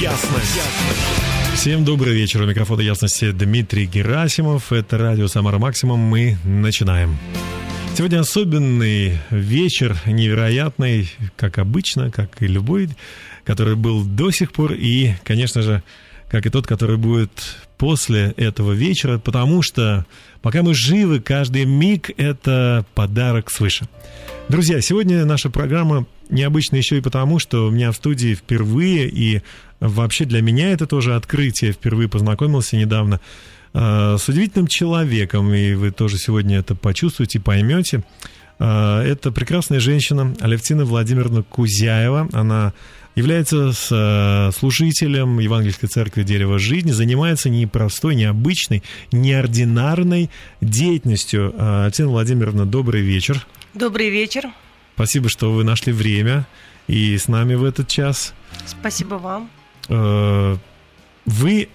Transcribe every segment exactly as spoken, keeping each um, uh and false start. Ясность. Всем добрый вечер. У микрофона ясности Дмитрий Герасимов. Это радио Самара Максимум. Мы начинаем. Сегодня особенный вечер, невероятный, как обычно, как и любой, который был до сих пор, и, конечно же, как и тот, который будет после этого вечера, потому что пока мы живы, каждый миг — это подарок свыше. Друзья, сегодня наша программа необычно еще и потому, что у меня в студии впервые, и вообще для меня это тоже открытие, впервые познакомился недавно э, с удивительным человеком, и вы тоже сегодня это почувствуете, поймете. Э, это прекрасная женщина Алефтина Владимировна Кузяева. Она является с, э, служителем Евангельской церкви «Дерево жизни», занимается непростой, необычной, неординарной деятельностью. Э, Алефтина Владимировна, добрый вечер. Добрый вечер. Спасибо, что вы нашли время и с нами в этот час. Спасибо вам. Вы,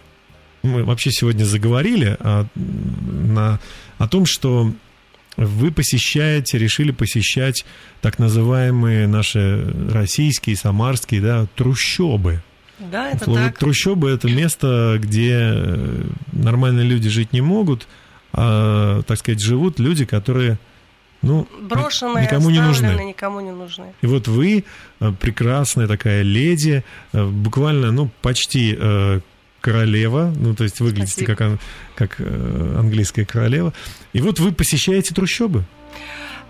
мы вообще сегодня заговорили о, на, о том, что вы посещаете, решили посещать так называемые наши российские, самарские, да, трущобы. Да, это слово так. Трущобы — это место, где нормальные люди жить не могут, а, так сказать, живут люди, которые... Ну, брошенные, никому не нужны. никому не нужны. И вот вы, прекрасная такая леди, буквально, ну, почти э, королева, ну, то есть выглядите как, как английская королева. И вот вы посещаете трущобы.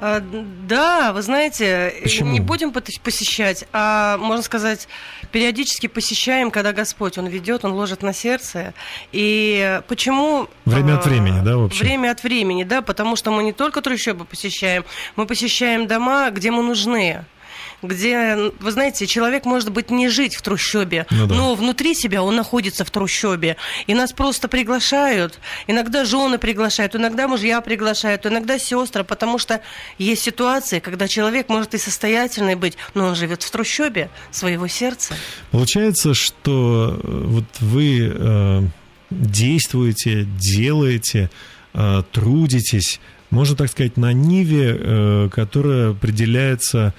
А, да, вы знаете, почему? Не будем посещать, а, можно сказать, периодически посещаем, когда Господь, Он ведет, Он ложит на сердце. И почему... Время от времени, да, вообще? Время от времени, да, потому что мы не только трущобы посещаем, мы посещаем дома, где мы нужны. Где, вы знаете, человек может быть не жить в трущобе, ну, да. но внутри себя он находится в трущобе. И нас просто приглашают. Иногда жены приглашают, иногда мужья приглашают, иногда сестры, потому что есть ситуации, когда человек может и состоятельный быть, но он живет в трущобе своего сердца. Получается, что вот вы э, действуете, делаете, э, трудитесь, можно так сказать, на ниве, э, которая определяется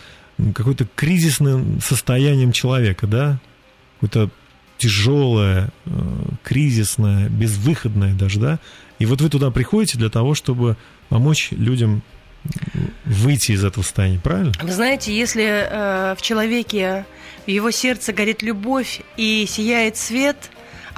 какое-то кризисным состоянием человека, да? Какое-то тяжелое, кризисное, безвыходное даже, да? И вот вы туда приходите для того, чтобы помочь людям выйти из этого состояния, правильно? Вы знаете, если э, в человеке, в его сердце горит любовь и сияет свет...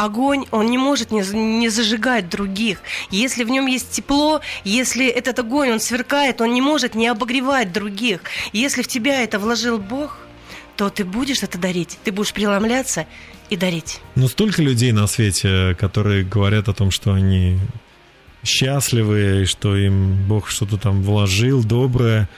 Огонь, он не может не, не зажигать других. Если в нем есть тепло, если этот огонь, он сверкает, он не может не обогревать других. Если в тебя это вложил Бог, то ты будешь это дарить, ты будешь преломляться и дарить. Но столько людей на свете, которые говорят о том, что они счастливы, что им Бог что-то там вложил доброе.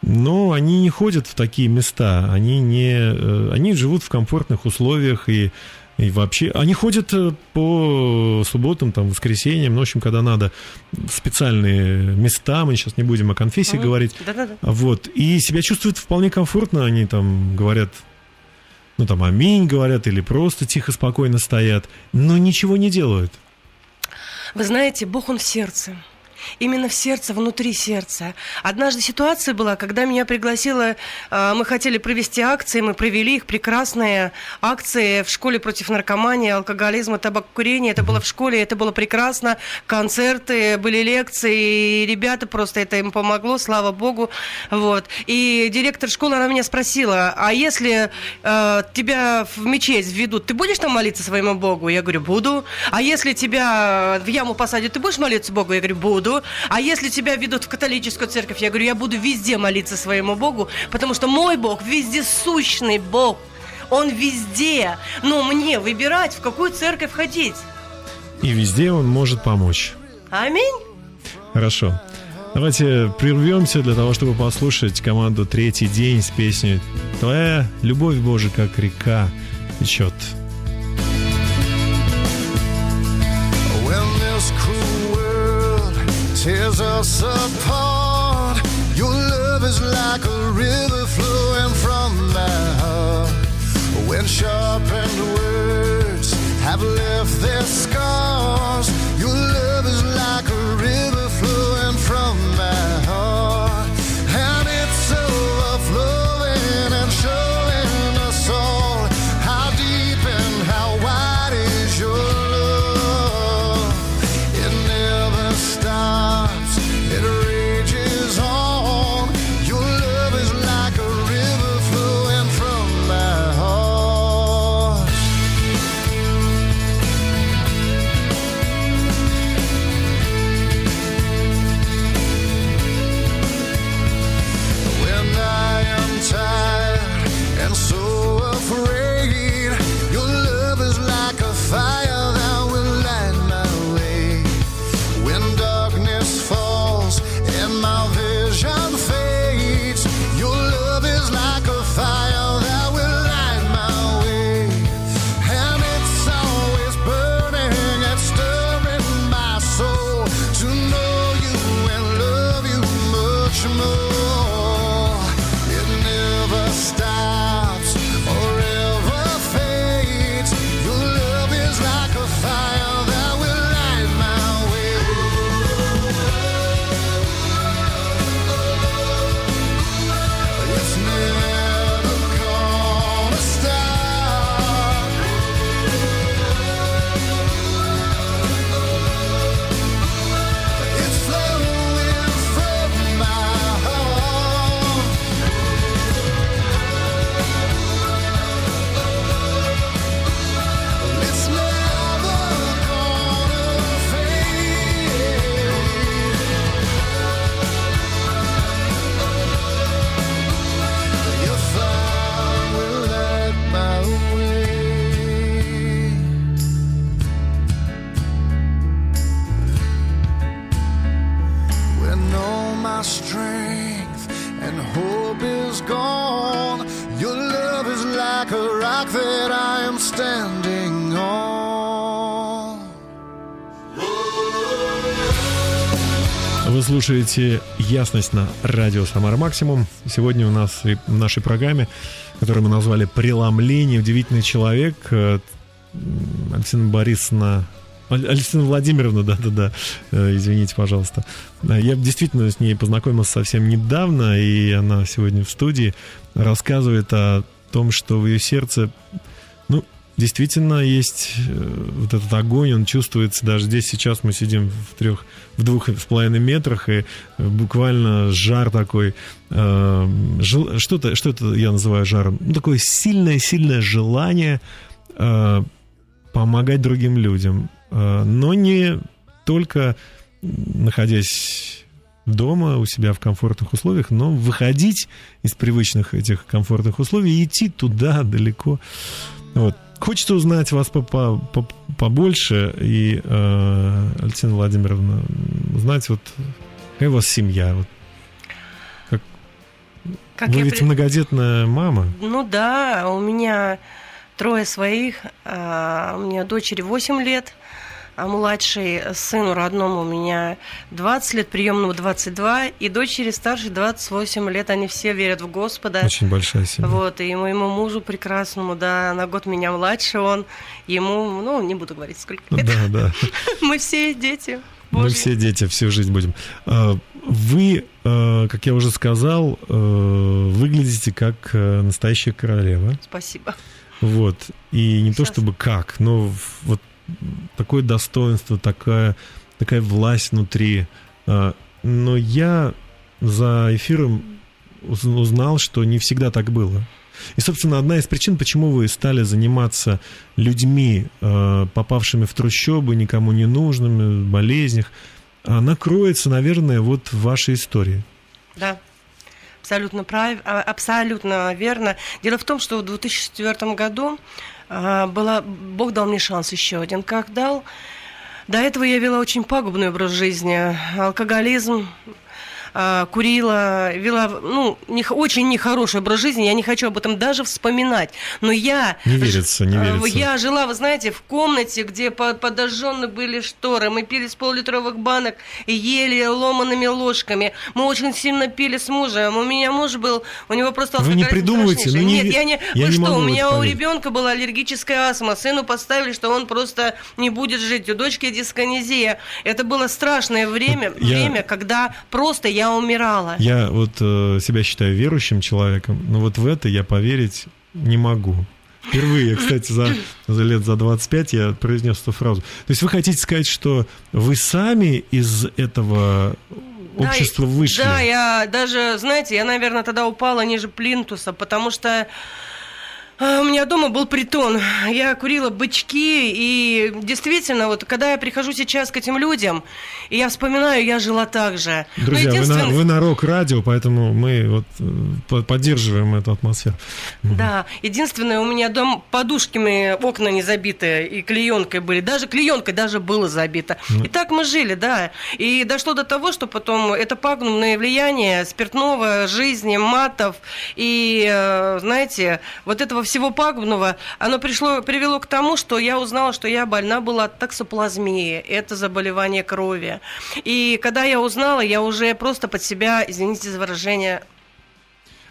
Но они не ходят в такие места, они, не, они живут в комфортных условиях и... И вообще, они ходят по субботам, там, воскресеньям, ну, в общем, когда надо, в специальные места, мы сейчас не будем о конфессии mm-hmm. говорить, да-да-да. Вот, и себя чувствуют вполне комфортно, они там говорят, ну, там, аминь говорят, или просто тихо, спокойно стоят, но ничего не делают. Вы знаете, Бог, Он в сердце. Именно в сердце, внутри сердца. Однажды ситуация была, когда меня пригласила, мы хотели провести акции, мы провели их, прекрасные акции в школе против наркомании, алкоголизма, табакокурения. Это было в школе, это было прекрасно. Концерты, были лекции, и ребята просто, это им помогло, слава богу. Вот. И директор школы, она меня спросила, а если э, тебя в мечеть введут, ты будешь там молиться своему Богу? Я говорю, буду. А если тебя в яму посадят, ты будешь молиться Богу? Я говорю, буду. А если тебя ведут в католическую церковь, я говорю, я буду везде молиться своему Богу, потому что мой Бог вездесущный Бог, Он везде, но мне выбирать, в какую церковь ходить. И везде Он может помочь. Аминь. Хорошо. Давайте прервемся для того, чтобы послушать команду «Третий день» с песней «Твоя любовь, Боже, как река течет». Tears us apart. Your love is like a river flowing from my heart. When sharpened words have left their scars, your love is like a river flowing from my heart. And it's overflowing and showing us all how deep. standing on. Вы слушаете «Ясность» на радио «Самара Максимум». Сегодня у нас в нашей программе, которую мы назвали «Преломление», удивительный человек Алефтина Борисовна, Алефтина Владимировна, да-да-да, извините, пожалуйста. Я действительно с ней познакомился совсем недавно, и она сегодня в студии рассказывает о том, что в ее сердце, ну, действительно есть вот этот огонь, он чувствуется даже здесь. Сейчас мы сидим в трех, в двух с половиной метрах, и буквально жар такой, э, жел, что-то, что-то я называю жаром, ну, такое сильное-сильное желание э, помогать другим людям. Но не только находясь дома, у себя в комфортных условиях, но выходить из привычных этих комфортных условий и идти туда далеко. Вот. Хочется узнать вас побольше, и, э, Алефтина Владимировна, узнать, вот, какая у вас семья? Вот, как... Как Вы ведь при... многодетная мама. Ну да, у меня трое своих, а, у меня дочери восемь лет, а младший сыну родному у меня двадцать лет, приемному двадцать два, и дочери старше двадцать восемь лет, они все верят в Господа. Очень большая семья. Вот, и моему мужу прекрасному, да, на год меня младше он, ему, ну, не буду говорить, сколько лет. Да, да. Мы все дети. Мы все дети, всю жизнь будем. Вы, как я уже сказал, выглядите как настоящая королева. Спасибо. Вот, и не Сейчас. то чтобы как, но вот такое достоинство, такая, такая власть внутри. Но я за эфиром узнал, что не всегда так было. И, собственно, одна из причин, почему вы стали заниматься людьми, попавшими в трущобы, никому не нужными, в болезнях, она кроется, наверное, вот в вашей истории. Да. Абсолютно, прав... Абсолютно верно. Дело в том, что в две тысячи четвёртом году была... Бог дал мне шанс еще один. Как дал? До этого я вела очень пагубный образ жизни. Алкоголизм, курила, вела, ну, не... очень нехороший образ жизни. Я не хочу об этом даже вспоминать. Но я... Не верится, не верится. Я жила, вы знаете, в комнате, где подожжены были шторы. Мы пили с полулитровых банок и ели ломаными ложками. Мы очень сильно пили с мужем. У меня муж был, у него просто... Вы не придумываете? Ну, не... Нет, я не... Я вы не что, у меня у ребенка была аллергическая астма. Сыну поставили, что он просто не будет жить. У дочки дискинезия. Это было страшное время, я... время, когда просто я Я умирала. Я вот э, себя считаю верующим человеком, но вот в это я поверить не могу. Впервые, кстати, за, за лет за двадцать пять я произнес эту фразу. То есть вы хотите сказать, что вы сами из этого... общество да, вышли? Да, я даже, знаете, я, наверное, тогда упала ниже плинтуса, потому что у меня дома был притон, я курила бычки, и действительно, вот когда я прихожу сейчас к этим людям, и я вспоминаю, я жила так же. Друзья, единственное... вы на, на рок-радио, поэтому мы вот поддерживаем эту атмосферу. Да, единственное, у меня дом подушками окна не забиты, и клеенкой были, даже клеенкой даже было забито. Ну... И так мы жили, да, и дошло до того, что потом это пагубное влияние спиртного, жизни, матов, и, знаете, вот этого всего всего пагубного, оно пришло, привело к тому, что я узнала, что я больна была от токсоплазмии, это заболевание крови. И когда я узнала, я уже просто под себя, извините за выражение...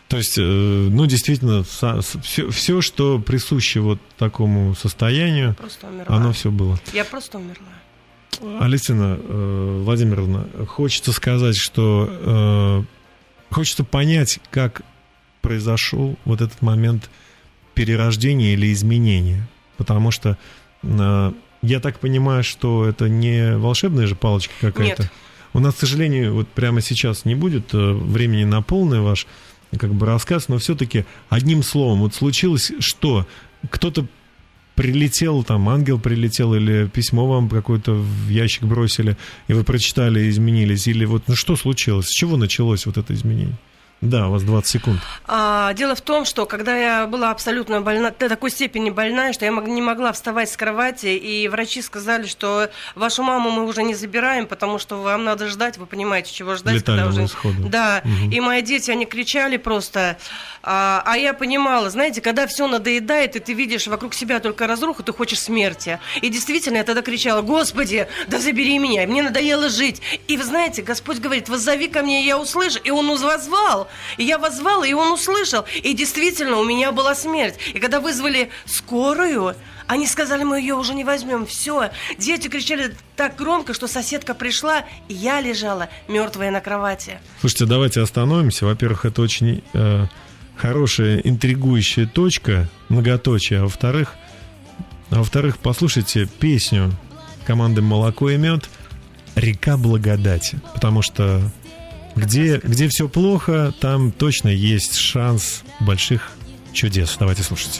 То есть, ну, действительно, все, все что присуще вот такому состоянию, оно все было. Я просто умерла. Алефтина Владимировна, хочется сказать, что... Хочется понять, как произошел вот этот момент... перерождение или изменение, потому что э, я так понимаю, что это не волшебная же палочка какая-то. Нет. У нас, к сожалению, вот прямо сейчас не будет э, времени на полный ваш как бы рассказ, но все-таки одним словом, вот случилось что? Кто-то прилетел, там ангел прилетел, или письмо вам какое-то в ящик бросили, и вы прочитали и изменились, или вот ну что случилось, с чего началось вот это изменение? Да, у вас двадцать секунд. А, дело в том, что когда я была абсолютно больна, до такой степени больная, что я не могла вставать с кровати, и врачи сказали, что вашу маму мы уже не забираем, потому что вам надо ждать, вы понимаете, чего ждать. Летального когда уже... исхода. Да, угу. И мои дети, они кричали просто, а, а я понимала, знаете, когда все надоедает, и ты видишь вокруг себя только разруху, ты хочешь смерти. И действительно, я тогда кричала: Господи, да забери меня, мне надоело жить. И вы знаете, Господь говорит: воззови ко мне, и я услышу. И Он воззвал. И я воззвала, и Он услышал. И действительно, у меня была смерть. И когда вызвали скорую, они сказали: мы ее уже не возьмем, все. Дети кричали так громко, что соседка пришла, и я лежала мертвая на кровати. Слушайте, давайте остановимся. Во-первых, это очень э, хорошая, интригующая точка, многоточие. А во-вторых, а во-вторых, послушайте песню команды «Молоко и мед» «Река благодати». Потому что Где, где все плохо, там точно есть шанс больших чудес. Давайте слушать.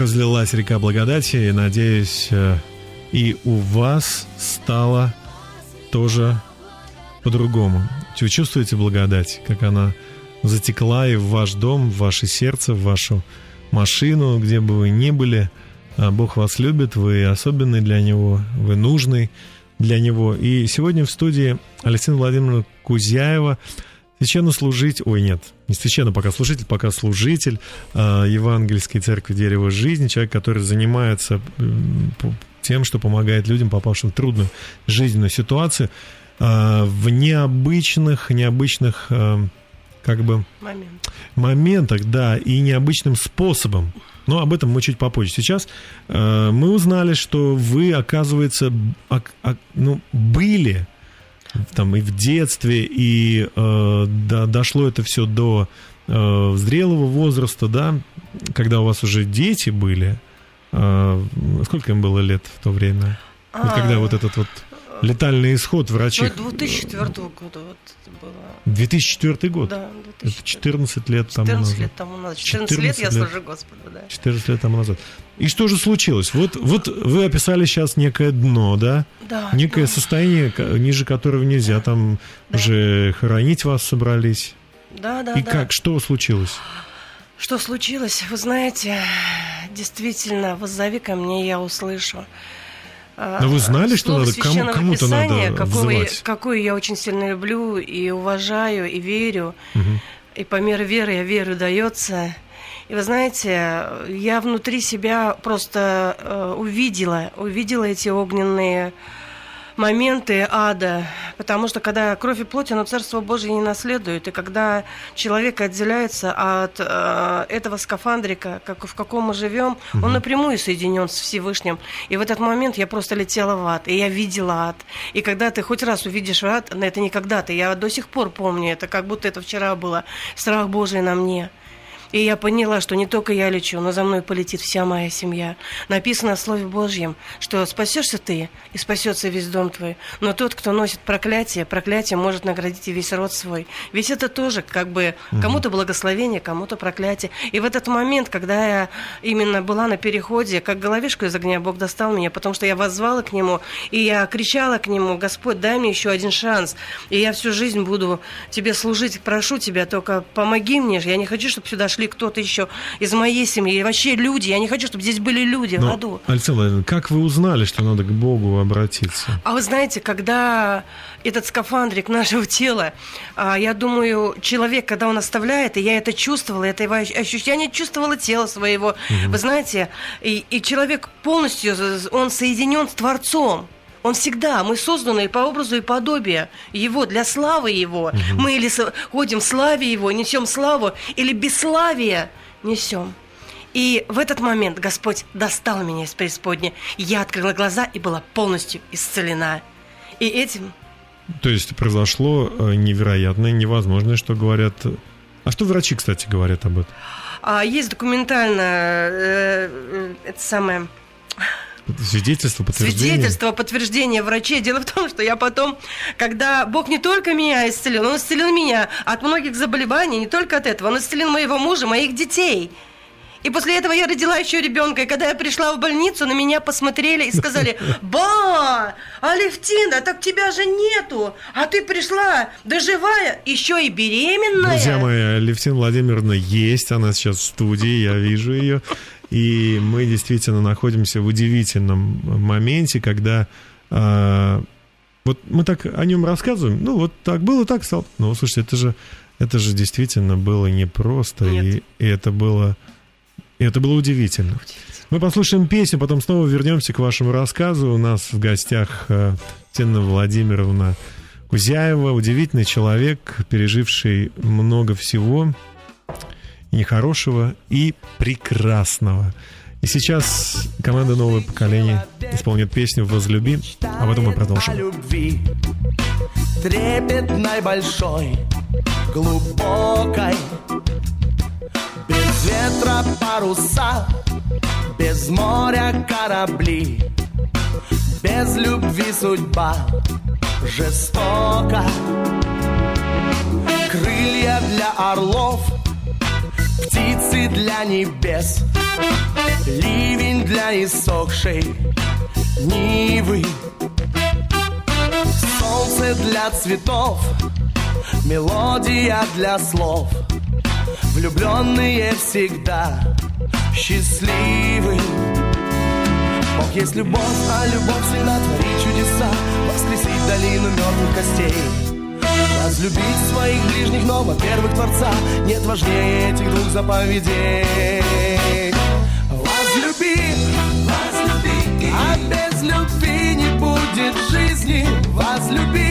Разлилась река благодати, и, надеюсь, и у вас стало тоже по-другому. Вы чувствуете благодать, как она затекла и в ваш дом, в ваше сердце, в вашу машину, где бы вы ни были. Бог вас любит, вы особенный для Него, вы нужный для Него. И сегодня в студии Алефтина Владимировна Кузяева, священнослужитель, ой, нет, не священно пока служитель, пока служитель э, Евангельской церкви «Дерево жизни», человек, который занимается э, тем, что помогает людям, попавшим в трудную жизненную ситуацию. э, в необычных, необычных э, как бы Момент. моментах, да, и необычным способом. Но об этом мы чуть попозже. Сейчас э, мы узнали, что вы, оказывается, а, а, ну, были там и в детстве, и э, до, дошло это все до э, зрелого возраста, да, когда у вас уже дети были. Э, сколько им было лет в то время? А-а-а. Вот когда вот этот вот летальный исход врачей... Ну, две тысячи четвёртого года вот это было. две тысячи четвёртый год? Да, две тысячи четвёртый. Это четырнадцать лет тому назад. четырнадцать лет тому назад. четырнадцать, четырнадцать лет я служу Господу, да. четырнадцать лет тому назад. И что же случилось? Вот, вот вы описали сейчас некое дно, да? Да. Некое да. состояние, ниже которого нельзя. Там да. уже хоронить вас собрались. Да, да, И да. как? Что случилось? Что случилось? Вы знаете, действительно, воззови ко мне, я услышу. Но вы знали, что надо кому, кому-то Писания, надо взывать? Какую я очень сильно люблю и уважаю, и верю. Угу. И по мере веры я верю, дается. И вы знаете, я внутри себя просто э, увидела, увидела эти огненные моменты ада. Потому что когда кровь и плоть, оно Царство Божие не наследует. И когда человек отделяется от э, этого скафандрика, как, в каком мы живем, угу. он напрямую соединен с Всевышним. И в этот момент я просто летела в ад, и я видела ад. И когда ты хоть раз увидишь ад, но это не когда-то, я до сих пор помню это, как будто это вчера было, страх Божий на мне. И я поняла, что не только я лечу, но за мной полетит вся моя семья. Написано в Слове Божьем, что спасешься ты, и спасется весь дом твой. Но тот, кто носит проклятие, проклятие может наградить и весь род свой. Ведь это тоже как бы кому-то благословение, кому-то проклятие. И в этот момент, когда я именно была на переходе, как головешку из огня, Бог достал меня, потому что я воззвала к Нему, и я кричала к Нему: «Господь, дай мне еще один шанс, и я всю жизнь буду Тебе служить, прошу Тебя, только помоги мне, я не хочу, чтобы сюда шли кто-то еще из моей семьи, и вообще люди, я не хочу, чтобы здесь были люди в аду». Алефтина Владимировна, как вы узнали, что надо к Богу обратиться? А вы знаете, когда этот скафандрик нашего тела, я думаю, человек, когда он оставляет, и я это чувствовала, это его ощущение, чувствовала тело своего, угу. вы знаете, и, и человек полностью, он соединен с Творцом. Он всегда, мы созданы по образу и подобию Его, для славы Его. Угу. Мы или ходим в славе Его, несем славу, или бесславие несем. И в этот момент Господь достал меня из преисподней. Я открыла глаза и была полностью исцелена. И этим... То есть произошло невероятное, невозможное, что говорят... А что врачи, кстати, говорят об этом? А есть документально... Э, это самое... Свидетельство, подтверждение. Свидетельство, подтверждение врачей. Дело в том, что я потом, когда Бог не только меня исцелил, Он исцелил меня от многих заболеваний, не только от этого, Он исцелил моего мужа, моих детей. И после этого я родила еще ребенка. И когда я пришла в больницу, на меня посмотрели и сказали: «Ба, Алефтина, так тебя же нету, а ты пришла, да живая, еще и беременная». Друзья мои, Алефтина Владимировна есть, она сейчас в студии, я вижу ее. И мы действительно находимся в удивительном моменте, когда э, вот мы так о нем рассказываем, ну вот так было, так стало. Но слушайте, это же, это же действительно было непросто, и, и это было, и это было удивительно. удивительно. Мы послушаем песню, потом снова вернемся к вашему рассказу. У нас в гостях Алефтина Владимировна Кузяева, удивительный человек, переживший много всего. Нехорошего и прекрасного. И сейчас команда «Новое поколение» исполнит песню «Возлюби», а потом мы продолжим. Любви трепетной, большой, глубокой, без ветра паруса, без моря корабли, без любви судьба жестока. Крылья для орлов, птицы для небес, ливень для иссохшей нивы, солнце для цветов, мелодия для слов, влюбленные всегда счастливы. Бог есть любовь, а любовь сильна творить чудеса, воскресить долину мертвых костей. Разлюбить своих ближних, но, во-первых, Творца нет важнее этих двух заповедей. Возлюби, возлюби, а без любви не будет жизни. Возлюби.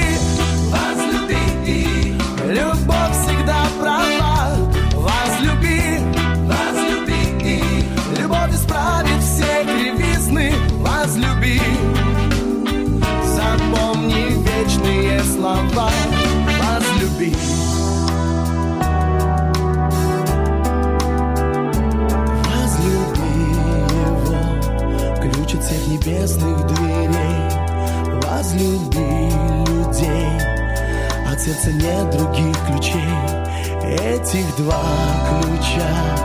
сердца нет других ключей. Этих два ключа,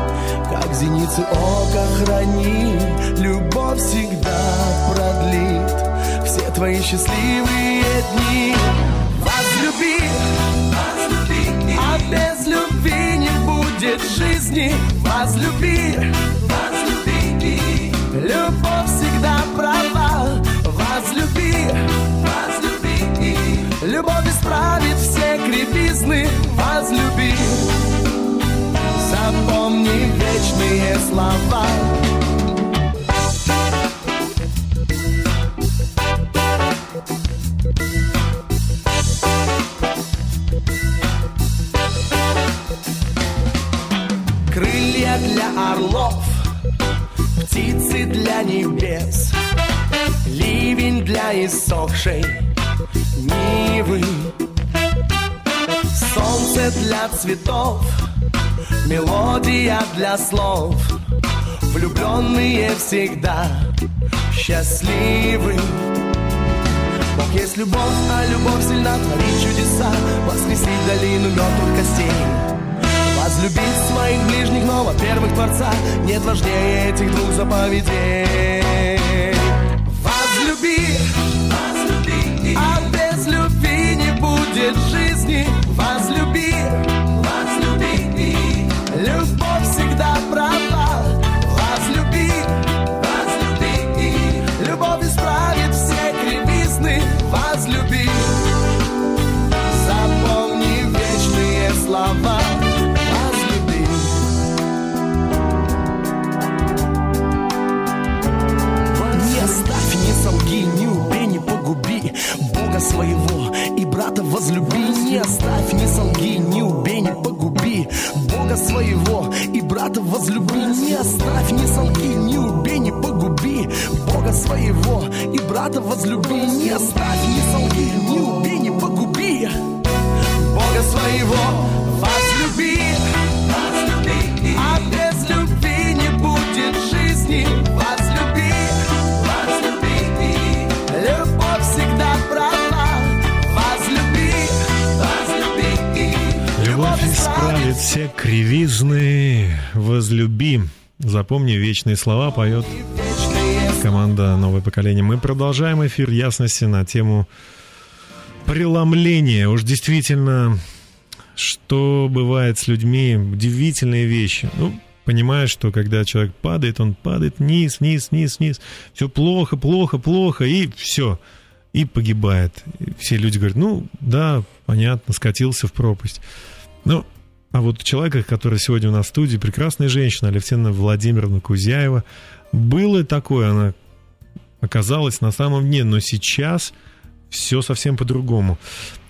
как зеницу ока, храни. Любовь всегда продлит все твои счастливые дни. Возлюби, возлюби, а без любви не будет жизни. Возлюби, возлюби, любовь всегда права. Возлюби, возлюби, любовь исправит все кривизны. Возлюби, запомни вечные слова. Крылья для орлов, птицы для небес, ливень для иссохшей нивы, солнце для цветов, мелодия для слов. Влюбленные всегда счастливы. Бог есть любовь, а любовь сильна, творит чудеса, воскресить долину мертвых костей. Возлюбить своих ближних, но, во-первых, Творца нет важнее этих двух заповедей. Возлюби, возлюби, а без любви не будет жизни. Возлюби, возлюби, любовь всегда права. Возлюби, возлюби, любовь исправит все кривизны. Возлюби, запомни вечные слова. Бога своего и брата возлюби. Не оставь, не солги, не убей, не погуби Бога своего и брата возлюби. Не оставь, не солги, не убей, не погуби Бога своего и брата возлюби. Не оставь, не солги, не убей, не погуби Бога своего возлюби. Возлюби, а без любви не будет жизни. Возлюби, возлюби, любовь всегда права. Возлюби, возлюби, любовь исправит все кривизны. Возлюби. Запомни вечные слова, поет команда «Новое поколение». Мы продолжаем эфир ясности на тему преломления. Уж действительно, что бывает с людьми, удивительные вещи. Ну, понимаешь, что когда человек падает, он падает вниз, вниз, вниз, вниз. Все плохо, плохо, плохо, и все. И погибает. И все люди говорят, ну, да, понятно, скатился в пропасть. Ну, а вот в человеках, который сегодня у нас в студии, прекрасная женщина, Алефтина Владимировна Кузяева, было такое, она оказалась на самом дне, но сейчас все совсем по-другому.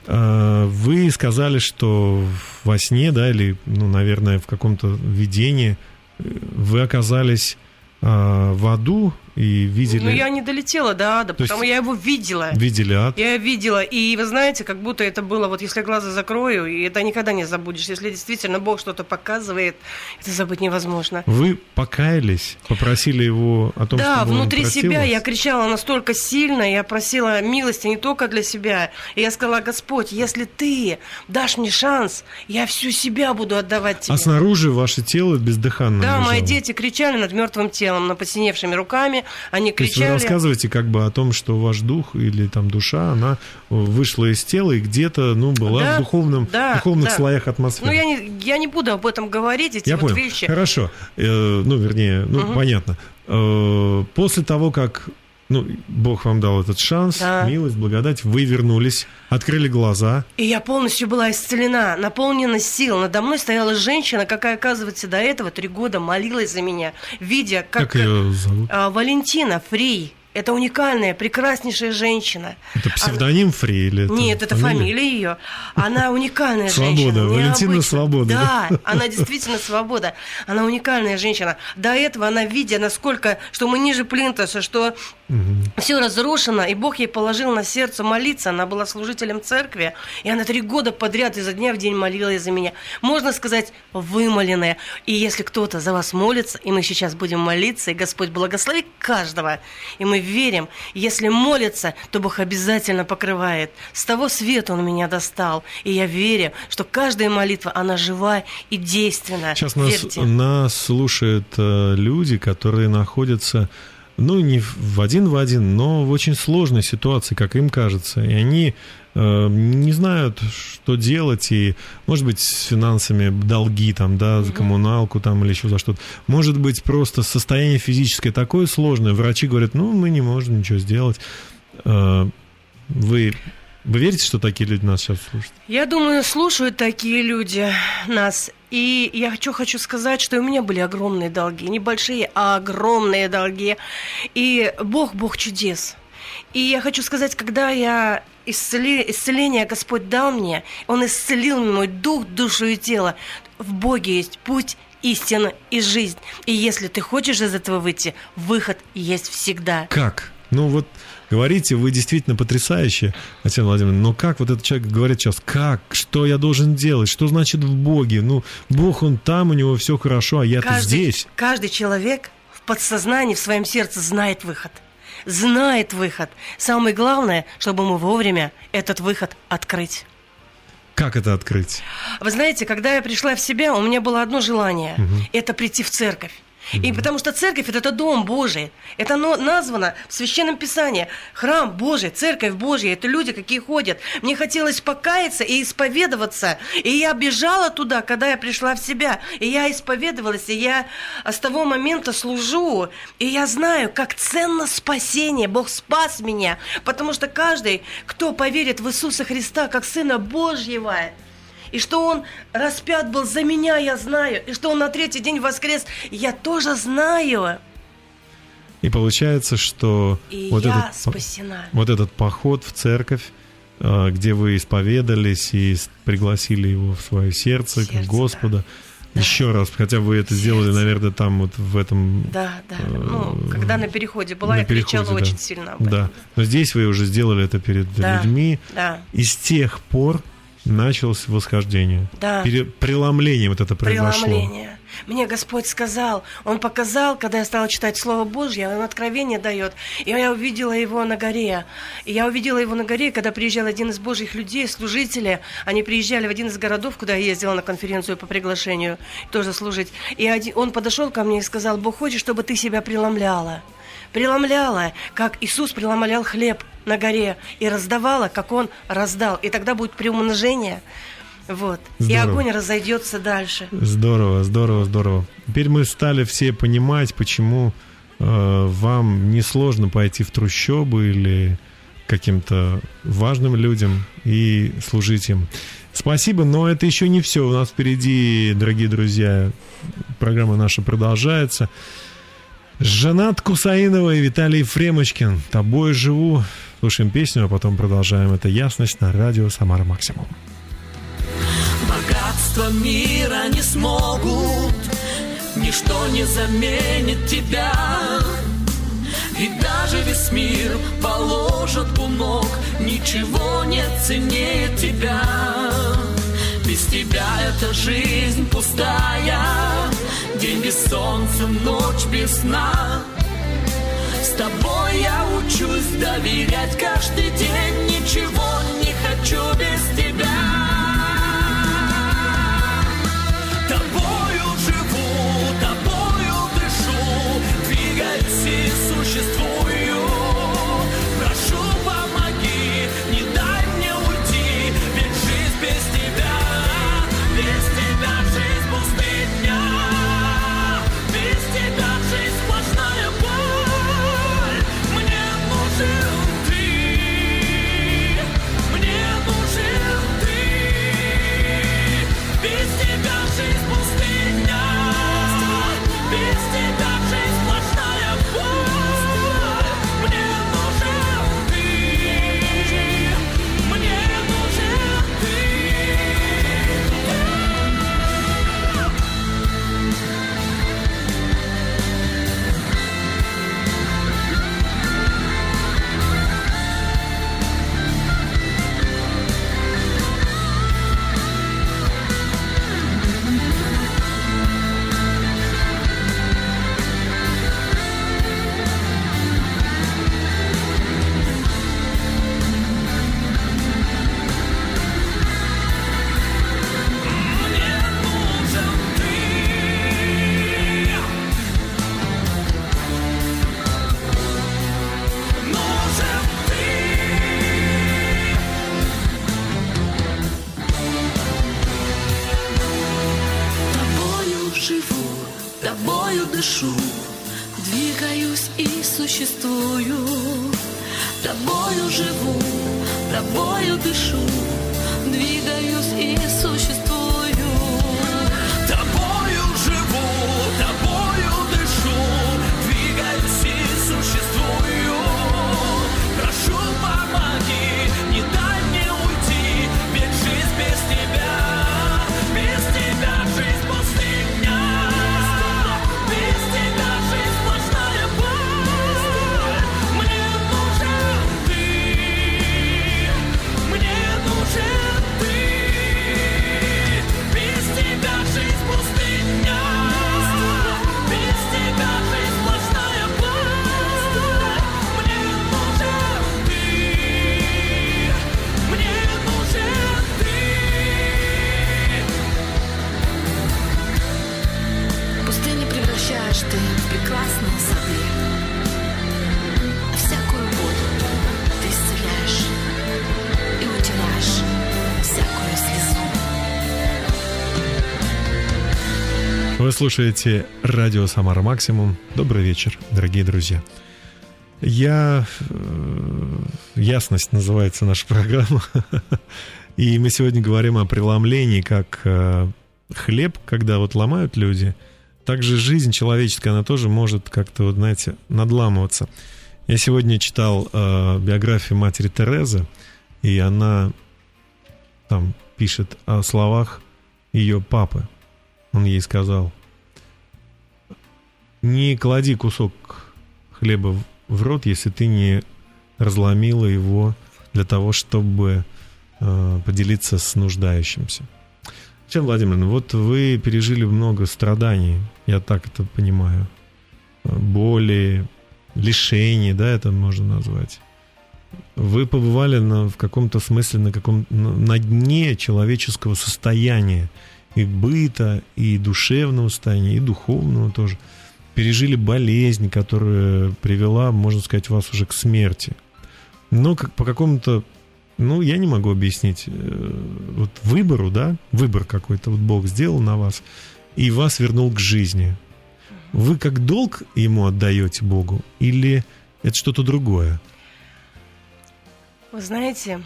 Вы сказали, что во сне, да, или, ну, наверное, в каком-то видении вы оказались а, в аду и видели... Ну, я не долетела до ада, то потому есть... я его видела. Видели ад. Я видела, и вы знаете, как будто это было, вот если глаза закрою, и это никогда не забудешь. Если действительно Бог что-то показывает, это забыть невозможно. Вы покаялись, попросили его о том, да, чтобы он просил. Да, внутри себя я кричала настолько сильно, я просила милости не только для себя. И я сказала, Господь, если ты дашь мне шанс, я всю себя буду отдавать тебе. А снаружи ваше тело бездыханно Да, лежало. Мои дети кричали над мертвым телом, над посиневшими руками. Они кричали. То есть вы рассказываете как бы о том, что ваш дух или там душа, она вышла из тела и где-то, ну, была да, в духовном, да, духовных да. слоях атмосферы. Ну, я не, я не буду об этом говорить, эти я вот понял. Вещи. Хорошо. Э, ну, вернее, ну, угу. понятно. Э, после того, как, ну, Бог вам дал этот шанс, да. милость, благодать, вы вернулись, открыли глаза. И я полностью была исцелена, наполнена сил. Надо мной стояла женщина, какая, оказывается, до этого три года молилась за меня, видя, как... Как ее зовут? А, Валентина Фрей. Это уникальная, прекраснейшая женщина. Это псевдоним Она... Фри или это Нет, это фамилия, фамилия ее. Она уникальная женщина. Свобода, Валентина Свобода. Да, она действительно свобода. Она уникальная женщина. До этого она, видя, насколько, что мы ниже плинтуса, что угу. все разрушено, и Бог ей положил на сердце молиться. Она была служителем церкви, и она три года подряд изо дня в день молилась за меня. Можно сказать, вымоленная. И если кто-то за вас молится, и мы сейчас будем молиться, и Господь благословит каждого, и мы верим, если молится, то Бог обязательно покрывает. С того света Он меня достал. И я верю, что каждая молитва, она жива и действенна. Сейчас нас, нас слушают э, люди, которые находятся, ну, не в один в один, но в очень сложной ситуации, как им кажется. И они э, не знают, что делать, и, может быть, с финансами долги, там, да, за коммуналку там, или еще за что-то. Может быть, просто состояние физическое такое сложное. Врачи говорят, ну, мы не можем ничего сделать. Э, вы... Вы верите, что такие люди нас сейчас слушают? Я думаю, слушают такие люди нас. И я хочу, хочу сказать, что у меня были огромные долги. Не большие, а огромные долги. И Бог, Бог чудес. И я хочу сказать, когда я... Исцели, исцеление Господь дал мне, Он исцелил мой дух, душу и тело. В Боге есть путь, истина и жизнь. И если ты хочешь из этого выйти, выход есть всегда. Как? Ну вот... Говорите, вы действительно потрясающие, Алефтина Владимировна, но как вот этот человек говорит сейчас, как, что я должен делать, что значит в Боге? Ну, Бог, Он там, у Него все хорошо, а я-то каждый, здесь. Каждый человек в подсознании, в своем сердце знает выход. Знает выход. Самое главное, чтобы ему вовремя этот выход открыть. Как это открыть? Вы знаете, когда я пришла в себя, у меня было одно желание. Угу. Это прийти в церковь. И потому что церковь – это дом Божий. Это названо в Священном Писании. Храм Божий, церковь Божья – это люди, какие ходят. Мне хотелось покаяться и исповедоваться. И я бежала туда, когда я пришла в себя. И я исповедовалась, и я с того момента служу. И я знаю, как ценно спасение. Бог спас меня. Потому что каждый, кто поверит в Иисуса Христа как Сына Божьего, и что Он распят был за меня, я знаю. И что Он на третий день воскрес, я тоже знаю. И получается, что... И вот я этот, спасена. Вот этот поход в церковь, где вы исповедались и пригласили Его в свое сердце, сердце Господа. Да. Еще раз, хотя вы это сердце. Сделали, наверное, там вот в этом... Да, да. Э, ну, когда на переходе была, на я переходе, кричала да. очень сильно об этом. Да. Но здесь вы уже сделали это перед да. людьми. Да. И с тех пор началось восхождение. Да. Пере... Преломление вот это произошло. Преломление. Мне Господь сказал, Он показал, когда я стала читать Слово Божье, Он откровение дает. И я увидела Его на горе. И я увидела Его на горе, когда приезжал один из Божьих людей, служители. Они приезжали в один из городов, куда я ездила на конференцию по приглашению тоже служить. И один... он подошел ко мне и сказал: Бог хочет, чтобы ты себя преломляла. Преломляла, как Иисус преломлял хлеб на горе и раздавала, как Он раздал. И тогда будет приумножение. Вот. И огонь разойдется дальше. Здорово, здорово, здорово. Теперь мы стали все понимать, почему э, вам несложно пойти в трущобы или каким-то важным людям и служить им. Спасибо, но это еще не все. У нас впереди, дорогие друзья, программа наша продолжается. Жанат Кусаинова и Виталий Ефремочкин. «Тобой живу». Слушаем песню, а потом продолжаем. Это «Ясность» на радио «Самара Максимум». Богатство мира не смогут, ничто не заменит тебя. Ведь даже весь мир положит у ног, ничего не ценнее тебя. Без тебя эта жизнь пустая, день без солнца, ночь без сна. С тобой я учусь доверять каждый день, ничего не хочу без тебя. Тобою живу, тобою дышу, двигаюсь и существую. Прошу, помоги, не дай мне уйти, ведь жизнь без тебя, без тебя жизнь пустыня. Без тебя жизнь сплошная боль. Мне нужен ты, мне нужен ты. Без тебя жизнь пустыня, без тебя жизнь сплошная боль. Мне нужен ты, мне нужен ты. дышу, двигаюсь и существую. Тобою живу, тобою дышу, двигаюсь и существую. Тобою живу, тобою дышу, двигаюсь и существую. Прошу, помоги, не дай мне уйти, ведь жизнь без тебя, без тебя жизнь пустыня, без тебя жизнь сплошная боль. Мне нужен ты, мне нужен ты, без тебя жизнь пустыня, без тебя жизнь сплошная боль. Мне нужен ты, мне нужен ты. Пустыню превращаешь ты в прекрасные сады, а всякую боль ты исцеляешь и утираешь всякую слезу. Вы слушаете радио «Самара Максимум». Добрый вечер, дорогие друзья. Я... э, Ясность называется наша программа. И мы сегодня говорим о преломлении, как э, хлеб, когда вот ломают люди. Также жизнь человеческая, она тоже может как-то, вот, знаете, надламываться. Я сегодня читал э, биографию матери Терезы, и она там пишет о словах ее папы. Он ей сказал: «Не клади кусок хлеба в в рот, если ты не разломила его для того, чтобы э, поделиться с нуждающимся». Чем, Владимировна, вот вы пережили много страданий, я так это понимаю, боли, лишений, да, это можно назвать. Вы побывали на, в каком-то смысле на, каком, на, на дне человеческого состояния и быта, и душевного состояния, и духовного тоже. Пережили болезнь, которая привела, можно сказать, вас уже к смерти. Но как, по какому-то, ну, я не могу объяснить, вот выбору, да, выбор какой-то вот Бог сделал на вас и вас вернул к жизни. Вы как долг ему отдаете Богу или это что-то другое? Вы знаете,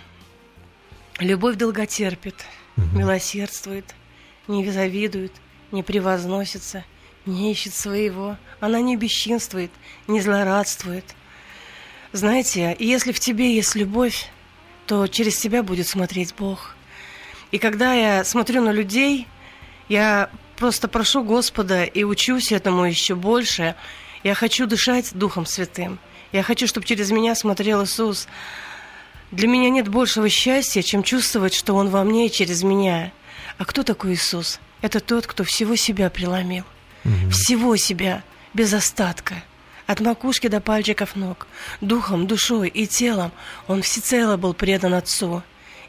любовь долготерпит, угу. милосердствует, не завидует, не превозносится, не ищет своего, она не бесчинствует, не злорадствует. Знаете, если в тебе есть любовь, то через тебя будет смотреть Бог. И когда я смотрю на людей, я просто прошу Господа и учусь этому еще больше. Я хочу дышать Духом Святым. Я хочу, чтобы через меня смотрел Иисус. Для меня нет большего счастья, чем чувствовать, что Он во мне и через меня. А кто такой Иисус? Это тот, кто всего себя преломил. Всего себя, без остатка, от макушки до пальчиков ног, духом, душой и телом Он всецело был предан Отцу.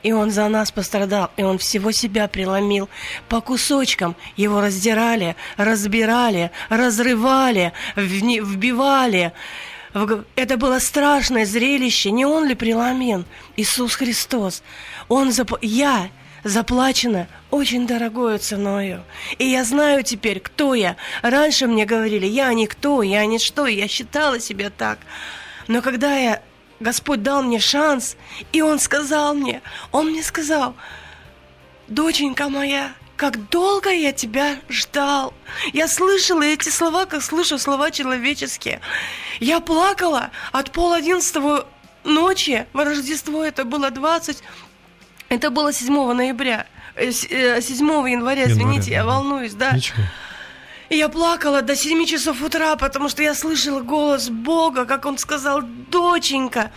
И Он за нас пострадал, и Он всего себя преломил. По кусочкам Его раздирали, разбирали, разрывали, вбивали. Это было страшное зрелище. Не Он ли преломен? Иисус Христос. Он зап... Я... заплачено очень дорогою ценою. И я знаю теперь, кто я. Раньше мне говорили: я никто, я ничто, я считала себя так. Но когда я... Господь дал мне шанс, и Он сказал мне, Он мне сказал: доченька моя, как долго я тебя ждал. Я слышала эти слова, как слышу слова человеческие. Я плакала от пол одиннадцатого ночи, в Рождество это было двадцать... Это было седьмого ноября, седьмого января, извините, я волнуюсь, да. Ничего. И я плакала до семи часов утра, потому что я слышала голос Бога, как Он сказал: доченька.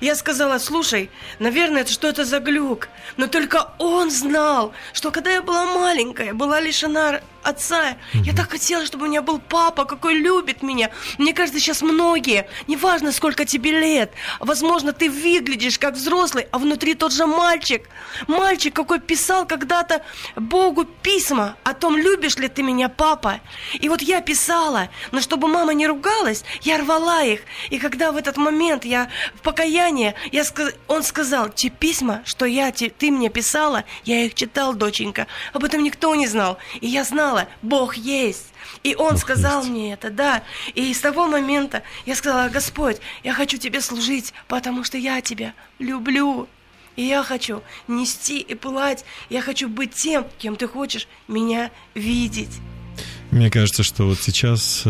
Я сказала: слушай, наверное, это что-то за глюк. Но только Он знал, что когда я была маленькая, была лишена отца, угу. я так хотела, чтобы у меня был папа, какой любит меня. Мне кажется, сейчас многие, неважно, сколько тебе лет, возможно, ты выглядишь как взрослый, а внутри тот же мальчик. Мальчик, какой писал когда-то Богу письма о том, любишь ли ты меня, папа. И вот я писала, но чтобы мама не ругалась, я рвала их. И когда в этот момент я в покаянии, я сказ... он сказал: те письма, что я, те... ты мне писала, я их читал, доченька. Об этом никто не знал. И я знала, сказала, Бог есть. И Он Бог сказал есть. Мне это, да. И с того момента я сказала, Господь, я хочу Тебе служить, потому что я Тебя люблю. И я хочу нести и пылать. Я хочу быть тем, кем Ты хочешь меня видеть. Мне кажется, что вот сейчас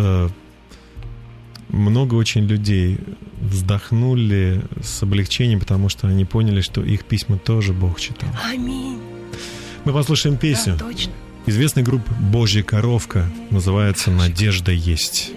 много очень людей вздохнули с облегчением, потому что они поняли, что их письма тоже Бог читал. Аминь. Мы послушаем песню. Да, точно. Известный группа «Божья коровка» называется «Надежда есть».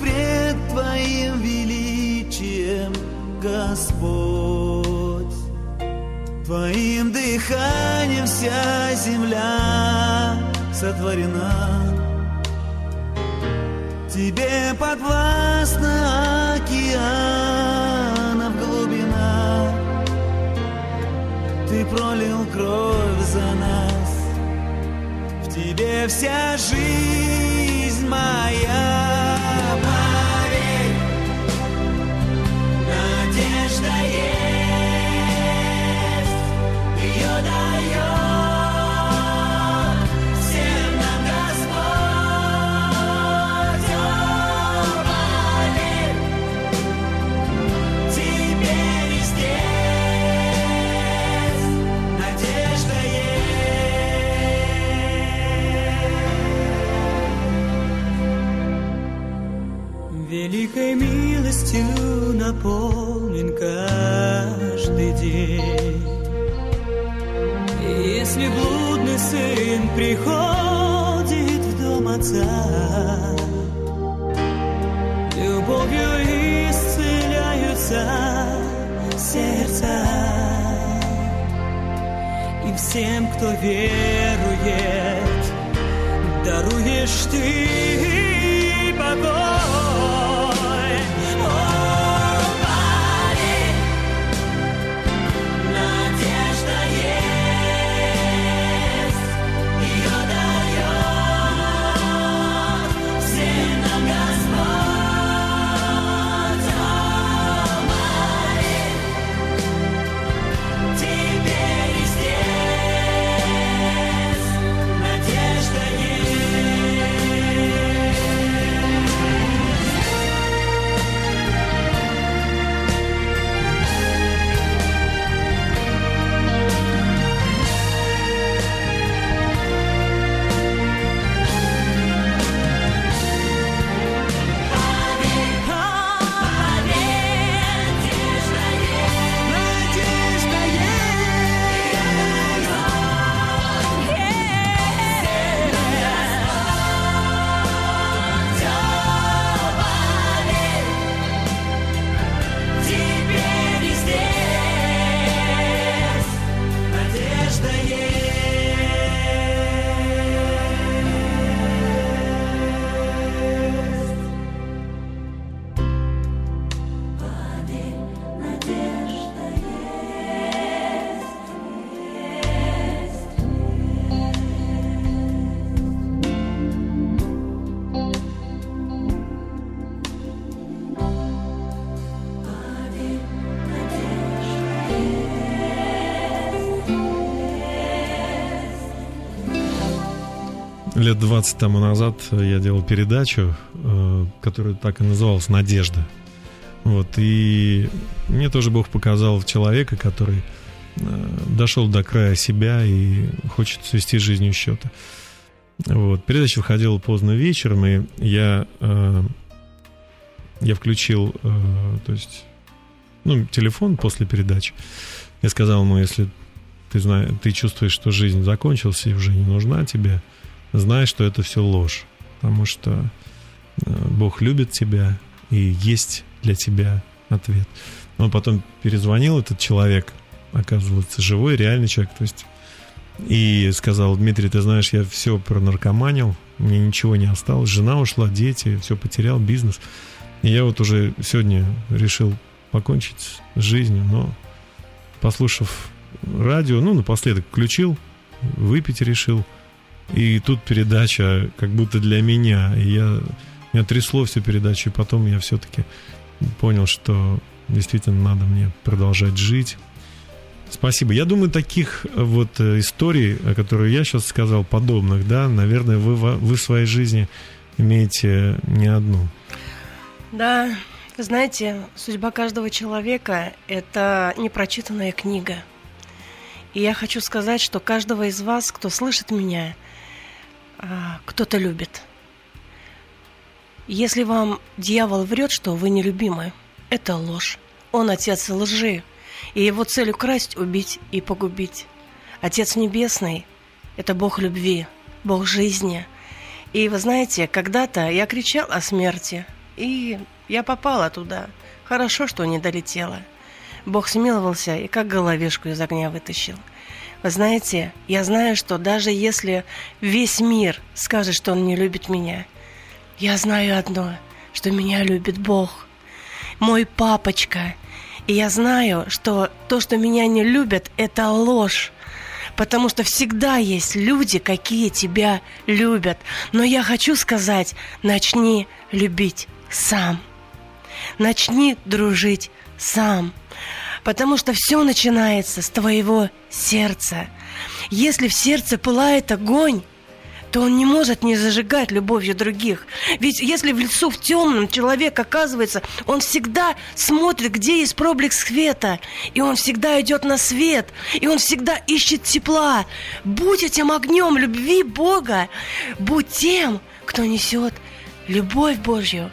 Пред Твоим величием, Господь, Твоим дыханием вся земля сотворена. Тебе подвластна океанов глубина. Ты пролил кровь за нас. В Тебе вся жизнь моя. Надежда есть, ее дает всем нам Господь. О, поверь, теперь и здесь надежда есть. Великой милостью наполнен каждый день. И если блудный сын приходит в дом отца, любовью исцеляются сердца. И всем, кто верует, даруешь ты покой. Лет двадцать тому назад я делал передачу, которая так и называлась «Надежда». Вот, и мне тоже Бог показал человека, который дошел до края себя и хочет свести жизнью счета. Вот, передача выходила поздно вечером, и я, я включил то есть, ну, телефон после передачи. Я сказал ему, если ты, знаешь, ты чувствуешь, что жизнь закончилась и уже не нужна тебе, знай, что это все ложь, потому что Бог любит тебя и есть для тебя ответ. Он потом перезвонил, этот человек, оказывается, живой, реальный человек, то есть и сказал: Дмитрий, ты знаешь, я все пронаркоманил, мне ничего не осталось, жена ушла, дети, все потерял, бизнес. И я вот уже сегодня решил покончить с жизнью, но, послушав радио, ну, напоследок включил, выпить решил, и тут передача как будто для меня, и я... Меня трясло всю передачу, и потом я все-таки понял, что действительно надо мне продолжать жить. Спасибо. Я думаю, таких вот историй, о которых я сейчас сказал, подобных, да, наверное, вы, вы в своей жизни имеете не одну. Да, вы знаете, судьба каждого человека – это непрочитанная книга. И я хочу сказать, что каждого из вас, кто слышит меня, кто-то любит. Если вам дьявол врет, что вы нелюбимы, это ложь. Он отец лжи, и его цель украсть, убить и погубить. Отец Небесный – это Бог любви, Бог жизни. И вы знаете, когда-то я кричал о смерти, и я попала туда. Хорошо, что не долетела. Бог смиловался и как головешку из огня вытащил. Вы знаете, я знаю, что даже если весь мир скажет, что он не любит меня, я знаю одно, что меня любит Бог, мой папочка. И я знаю, что то, что меня не любят, это ложь. Потому что всегда есть люди, какие тебя любят. Но я хочу сказать, начни любить сам. Начни дружить сам. Потому что все начинается с твоего сердца. Если в сердце пылает огонь, то он не может не зажигать любовью других. Ведь если в лесу в темном человек оказывается, он всегда смотрит, где есть проблеск света, и он всегда идет на свет, и он всегда ищет тепла. Будь этим огнем любви Бога, будь тем, кто несет любовь Божью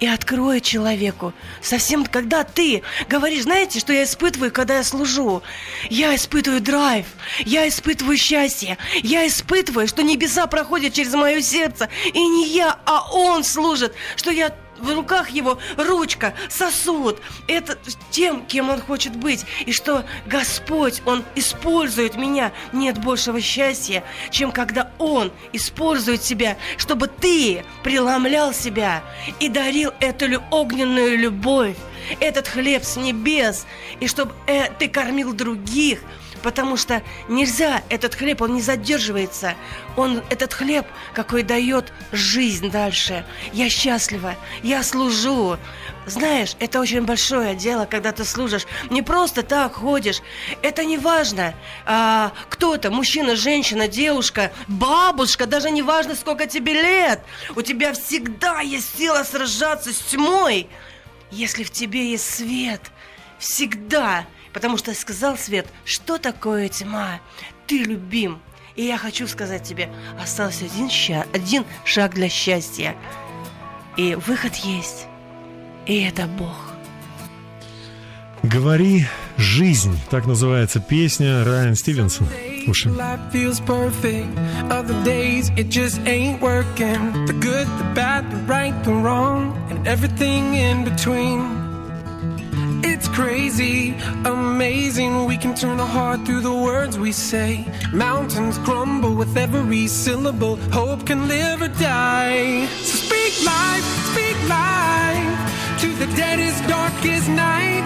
и откроет человеку. Совсем когда ты говоришь, знаете, что я испытываю, когда я служу? Я испытываю драйв, я испытываю счастье, я испытываю, что небеса проходят через мое сердце, и не я, а Он служит, что я в руках Его ручка, сосуд, это тем, кем Он хочет быть, и что Господь, Он использует меня. Нет большего счастья, чем когда Он использует тебя, чтобы ты преломлял себя и дарил эту огненную любовь, этот хлеб с небес, и чтобы ты кормил других. Потому что нельзя, этот хлеб, он не задерживается. Он, этот хлеб, какой дает жизнь дальше. Я счастлива, я служу. Знаешь, это очень большое дело, когда ты служишь. Не просто так ходишь. Это не важно, а, кто-то, мужчина, женщина, девушка, бабушка, даже не важно, сколько тебе лет. У тебя всегда есть сила сражаться с тьмой, если в тебе есть свет. Всегда. Потому что сказал свет, что такое тьма? Ты любим. И я хочу сказать тебе, остался один, ща, один шаг для счастья. И выход есть. И это Бог. «Говори жизнь». Так называется песня, Райан Стивенсон. Слушаем. It's crazy, amazing. We can turn the heart through the words we say. Mountains crumble with every syllable. Hope can live or die. So speak life, speak life to the deadest, darkest night.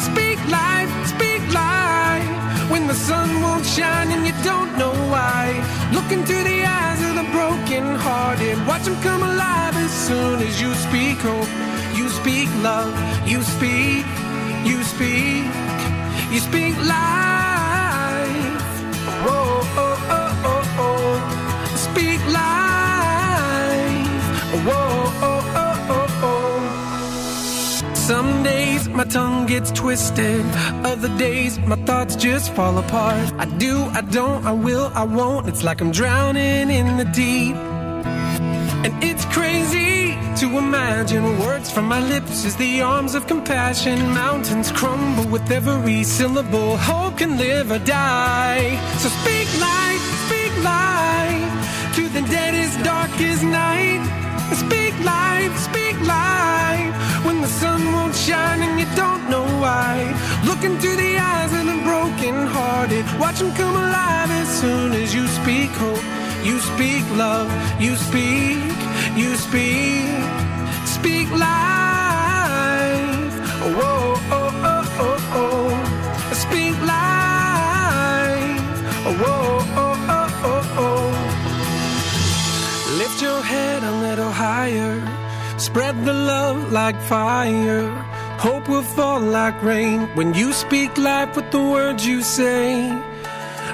Speak life, speak life when the sun won't shine and you don't know why. Look into the eyes of the broken-hearted. Watch them come alive as soon as you speak hope. You speak love, you speak. You speak, you speak life. Oh, oh, oh, oh, oh. Speak life. Oh, oh, oh, oh, oh. Some days my tongue gets twisted. Other days my thoughts just fall apart. I do, I don't, I will, I won't. It's like I'm drowning in the deep. And it's crazy to imagine words from my lips as the arms of compassion. Mountains crumble with every syllable. Hope can live or die. So speak life, speak life to the deadest, darkest night. Speak life, speak life when the sun won't shine and you don't know why. Look into the eyes of the broken-hearted. Watch them come alive as soon as you speak hope. You speak love. You speak. You speak. Speak life. Oh, oh, oh, oh, oh, oh. Speak life. Oh, oh, oh, oh, oh, oh. Lift your head a little higher. Spread the love like fire. Hope will fall like rain when you speak life with the words you say.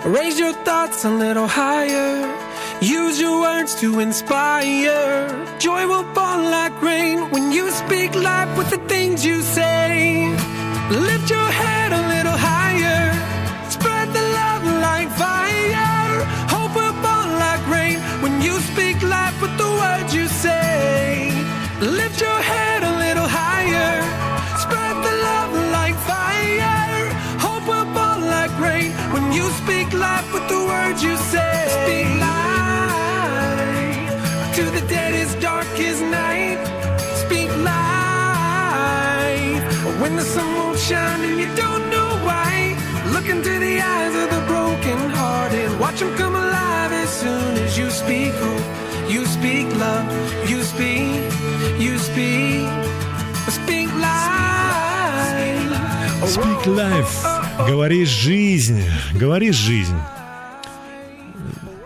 Raise your thoughts a little higher. Use your words to inspire. Joy will fall like rain when you speak life with the things you say. Lift your head a little higher. Spread the love like fire. Hope will fall like rain when you speak life with the words you say. Lift your head a little higher. Spread the love like fire. Hope will fall like rain when you speak life with the words you say. Speak life to the deadest, darkest night. Speak life when the sun won't shine and you don't know why. Look into the eyes of the broken-hearted. Watch them come alive as soon as you speak hope. You speak love. You speak. You speak. Speak life. Speak Life. Говори жизнь. Говори жизнь.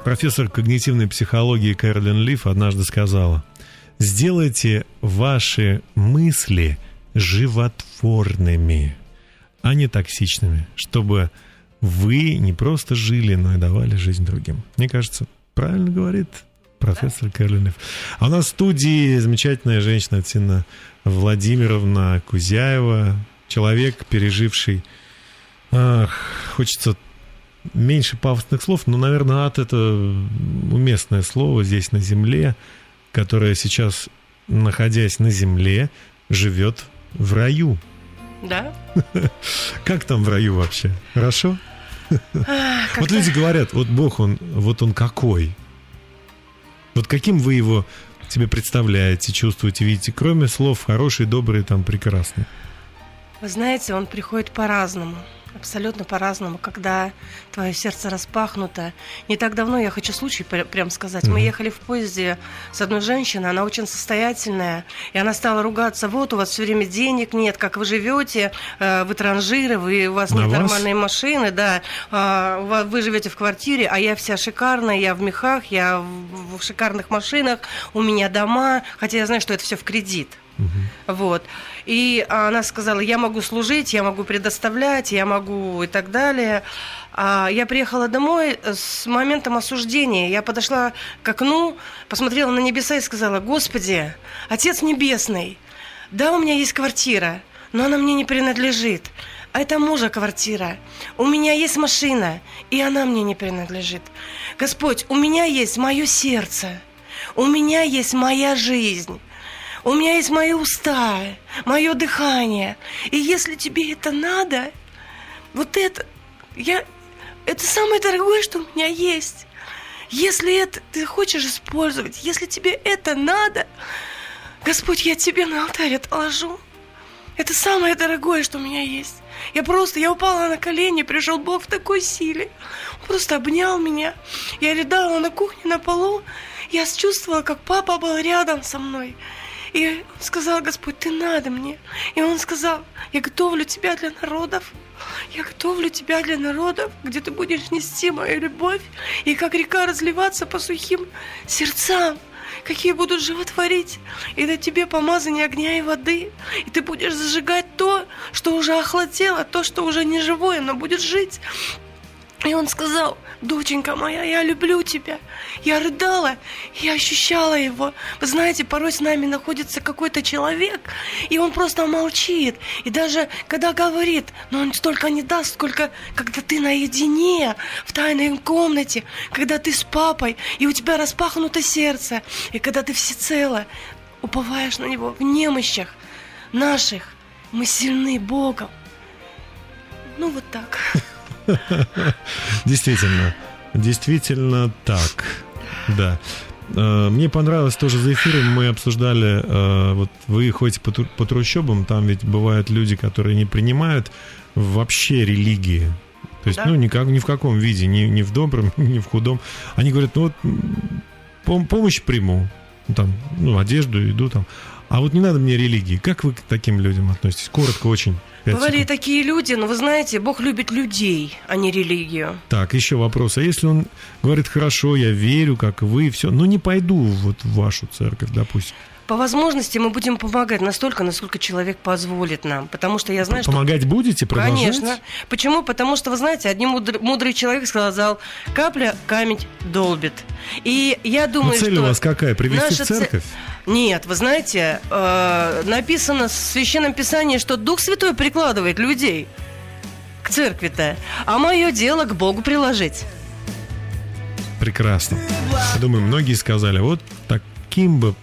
Профессор когнитивной психологии Кэролин Лиф однажды сказала: сделайте ваши мысли животворными, а не токсичными, чтобы вы не просто жили, но и давали жизнь другим. Мне кажется, правильно говорит профессор Кэролин Лиф. А у нас в студии замечательная женщина Алефтина Владимировна Кузяева. Человек, переживший, ах, хочется меньше пафосных слов, но, наверное, ад — это уместное слово здесь, на земле, которое сейчас, находясь на земле, живет в раю. Да. Как там в раю вообще? Хорошо? Вот люди говорят, вот Бог, он, вот он какой. Вот каким вы его себе представляете, чувствуете, видите, кроме слов хороший, добрый, там, прекрасный. Вы знаете, он приходит по-разному, абсолютно по-разному, когда твое сердце распахнуто. Не так давно, я хочу случай прям сказать, mm-hmm. мы ехали в поезде с одной женщиной, она очень состоятельная, и она стала ругаться: вот у вас все время денег нет, как вы живете, вы транжиры, вы, у вас На нет вас? нормальной машины, да, вы живете в квартире, а я вся шикарная, я в мехах, я в шикарных машинах, у меня дома, хотя я знаю, что это все в кредит. Uh-huh. Вот. И она сказала: я могу служить, я могу предоставлять, я могу и так далее. А я приехала домой с моментом осуждения. Я подошла к окну, посмотрела на небеса и сказала: Господи, Отец Небесный, да, у меня есть квартира, но она мне не принадлежит. А это мужа квартира. У меня есть машина, и она мне не принадлежит. Господь, у меня есть мое сердце, у меня есть моя жизнь. У меня есть мои уста, мое дыхание. И если тебе это надо, вот это, я, это самое дорогое, что у меня есть. Если это ты хочешь использовать, если тебе это надо, Господь, я тебе на алтарь отложу. Это самое дорогое, что у меня есть. Я просто, я упала на колени, пришел Бог в такой силе. Он просто обнял меня. Я рыдала на кухне, на полу. Я чувствовала, как папа был рядом со мной. И он сказал: Господь, ты надо мне. И он сказал: я готовлю тебя для народов. Я готовлю тебя для народов, где ты будешь нести мою любовь. И как река разливаться по сухим сердцам. Какие будут животворить. И на тебе помазание огня и воды. И ты будешь зажигать то, что уже охладело, то, что уже не живое, но будет жить. И он сказал: доченька моя, я люблю тебя. Я рыдала, я ощущала его. Вы знаете, порой с нами находится какой-то человек, и он просто молчит. И даже когда говорит, но он столько не даст, сколько когда ты наедине, в тайной комнате, когда ты с папой, и у тебя распахнуто сердце, и когда ты всецело уповаешь на него. В немощах наших мы сильны Богом. Ну вот так. Действительно, действительно так, да. Мне понравилось тоже за эфиром, мы обсуждали, вот вы ходите по трущобам, там ведь бывают люди, которые не принимают вообще религии. То есть, да? ну, никак, ни в каком виде, ни, ни в добром, ни в худом. Они говорят, ну вот помощь приму, там, ну, одежду, еду там. А вот не надо мне религии. Как вы к таким людям относитесь? Коротко очень. Бывали и такие люди, но вы знаете, Бог любит людей, а не религию. Так, еще вопрос. А если он говорит, хорошо, я верю, как вы, все, но не пойду вот в вашу церковь, допустим. По возможности мы будем помогать настолько, насколько человек позволит нам. Потому что я знаю, помогать что... будете? Продолжать? Конечно. Почему? Потому что, вы знаете, один мудрый, мудрый человек сказал, капля камень долбит. И я думаю, но цель что... у вас какая? Привести в церковь? Ц... Нет, вы знаете, э, написано в Священном Писании, что Дух Святой прикладывает людей к церкви-то, а мое дело к Богу приложить. Прекрасно. Я думаю, многие сказали, вот таким бы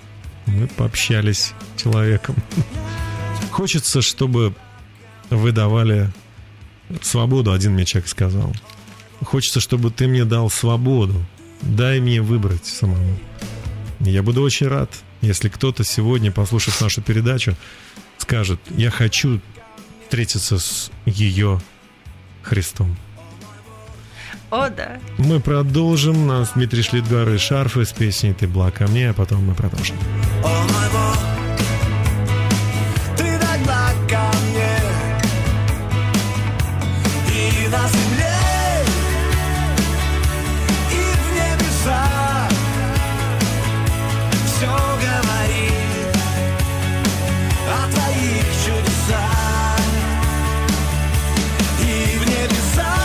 мы пообщались с человеком. Хочется, чтобы вы давали свободу, один мне человек сказал. Хочется, чтобы ты мне дал свободу. Дай мне выбрать самому. Я буду очень рад, если кто-то сегодня, послушав нашу передачу, скажет, я хочу встретиться с ее Христом. О, да. Мы продолжим. Нас Дмитрий Шлитгар и Шарфы с песней «Ты благ ко мне», а потом мы продолжим. О, мой Бог, ты так благ ко мне, и на земле, и в небесах все говорит о твоих чудесах, и в небесах.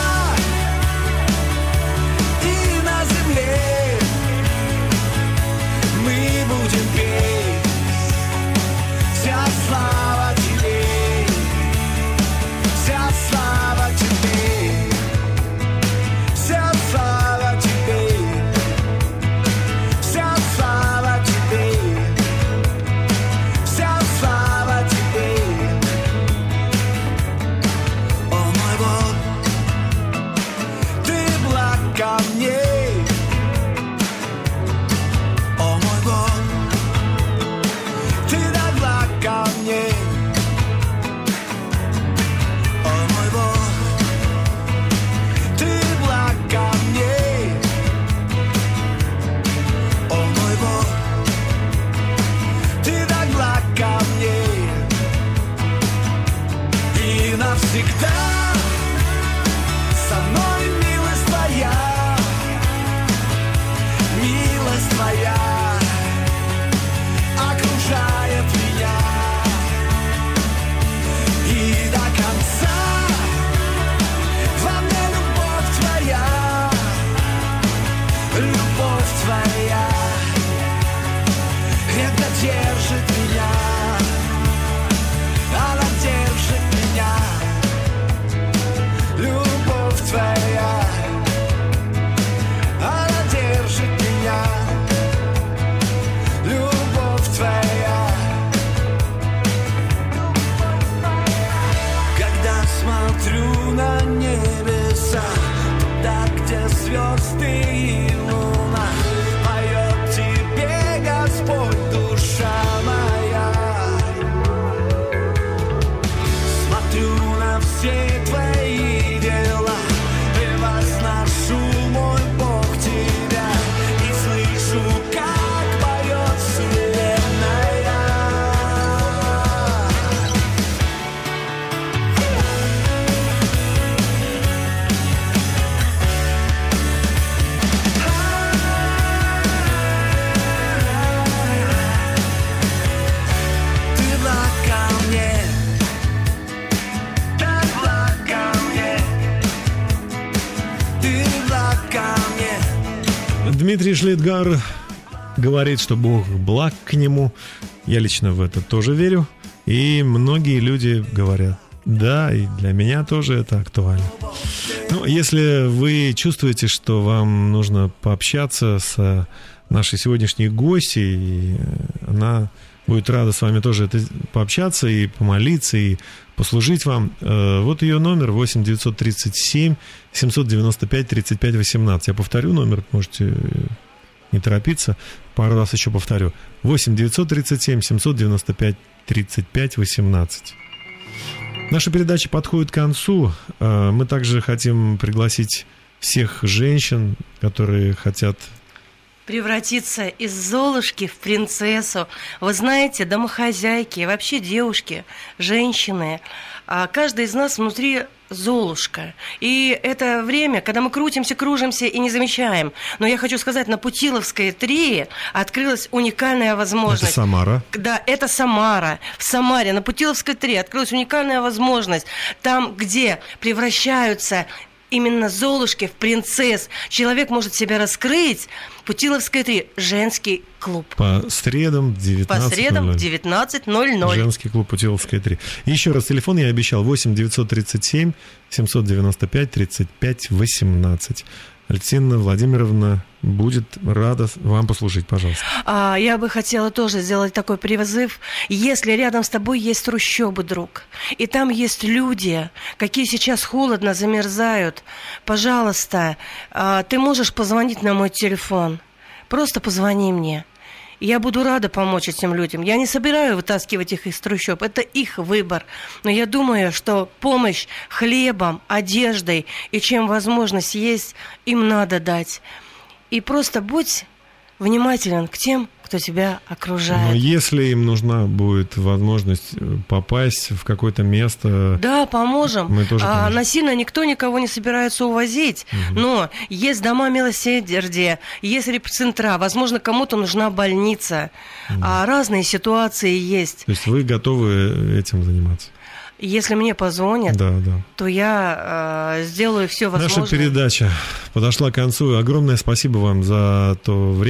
Дмитрий Шлитгар говорит, что Бог благ к нему. Я лично в это тоже верю. И многие люди говорят, да, и для меня тоже это актуально. Ну, если вы чувствуете, что вам нужно пообщаться с нашей сегодняшней гостьей, и она будет рада с вами тоже это, пообщаться и помолиться, и послужить вам. Вот ее номер восемь девятьсот тридцать семь семьсот девяносто пять тридцать пять восемнадцать. Я повторю номер, можете не не торопиться. Пару раз еще повторю. восемь девятьсот тридцать семь семьсот девяносто пять тридцать пять восемнадцать. Наша передача подходит к концу. Мы также хотим пригласить всех женщин, которые хотят превратиться из Золушки в принцессу. Вы знаете, домохозяйки, вообще девушки, женщины, каждая из нас внутри Золушка. И это время, когда мы крутимся, кружимся и не замечаем. Но я хочу сказать, на Путиловской три открылась уникальная возможность. Это Самара. Да, это Самара. В Самаре на Путиловской три открылась уникальная возможность. Там, где превращаются именно Золушки в принцесс. Человек может себя раскрыть. Путиловская три. Женский клуб. По средам девятнадцать ноль ноль. Женский клуб Путиловская три. Еще раз телефон я обещал. восемь девятьсот тридцать семь семьсот девяносто пять тридцать пять восемнадцать. Алефтина Владимировна будет рада вам послужить, пожалуйста. А, я бы хотела тоже сделать такой призыв. Если рядом с тобой есть трущобы, друг, и там есть люди, какие сейчас холодно замерзают, пожалуйста, а, ты можешь позвонить на мой телефон. Просто позвони мне. Я буду рада помочь этим людям. Я не собираю вытаскивать их из трущоб. Это их выбор. Но я думаю, что помощь хлебом, одеждой и чем возможность есть, им надо дать. И просто будь внимателен к тем, кто тебя окружает. Но если им нужна будет возможность попасть в какое-то место... Да, поможем. Мы тоже а, поможем. Насильно никто никого не собирается увозить. Угу. Но есть дома милосердия, есть репцентра, возможно, кому-то нужна больница. Угу. А разные ситуации есть. То есть вы готовы этим заниматься? Если мне позвонят, да, да. то я э, сделаю все возможное. Наша передача подошла к концу. Огромное спасибо вам за то время.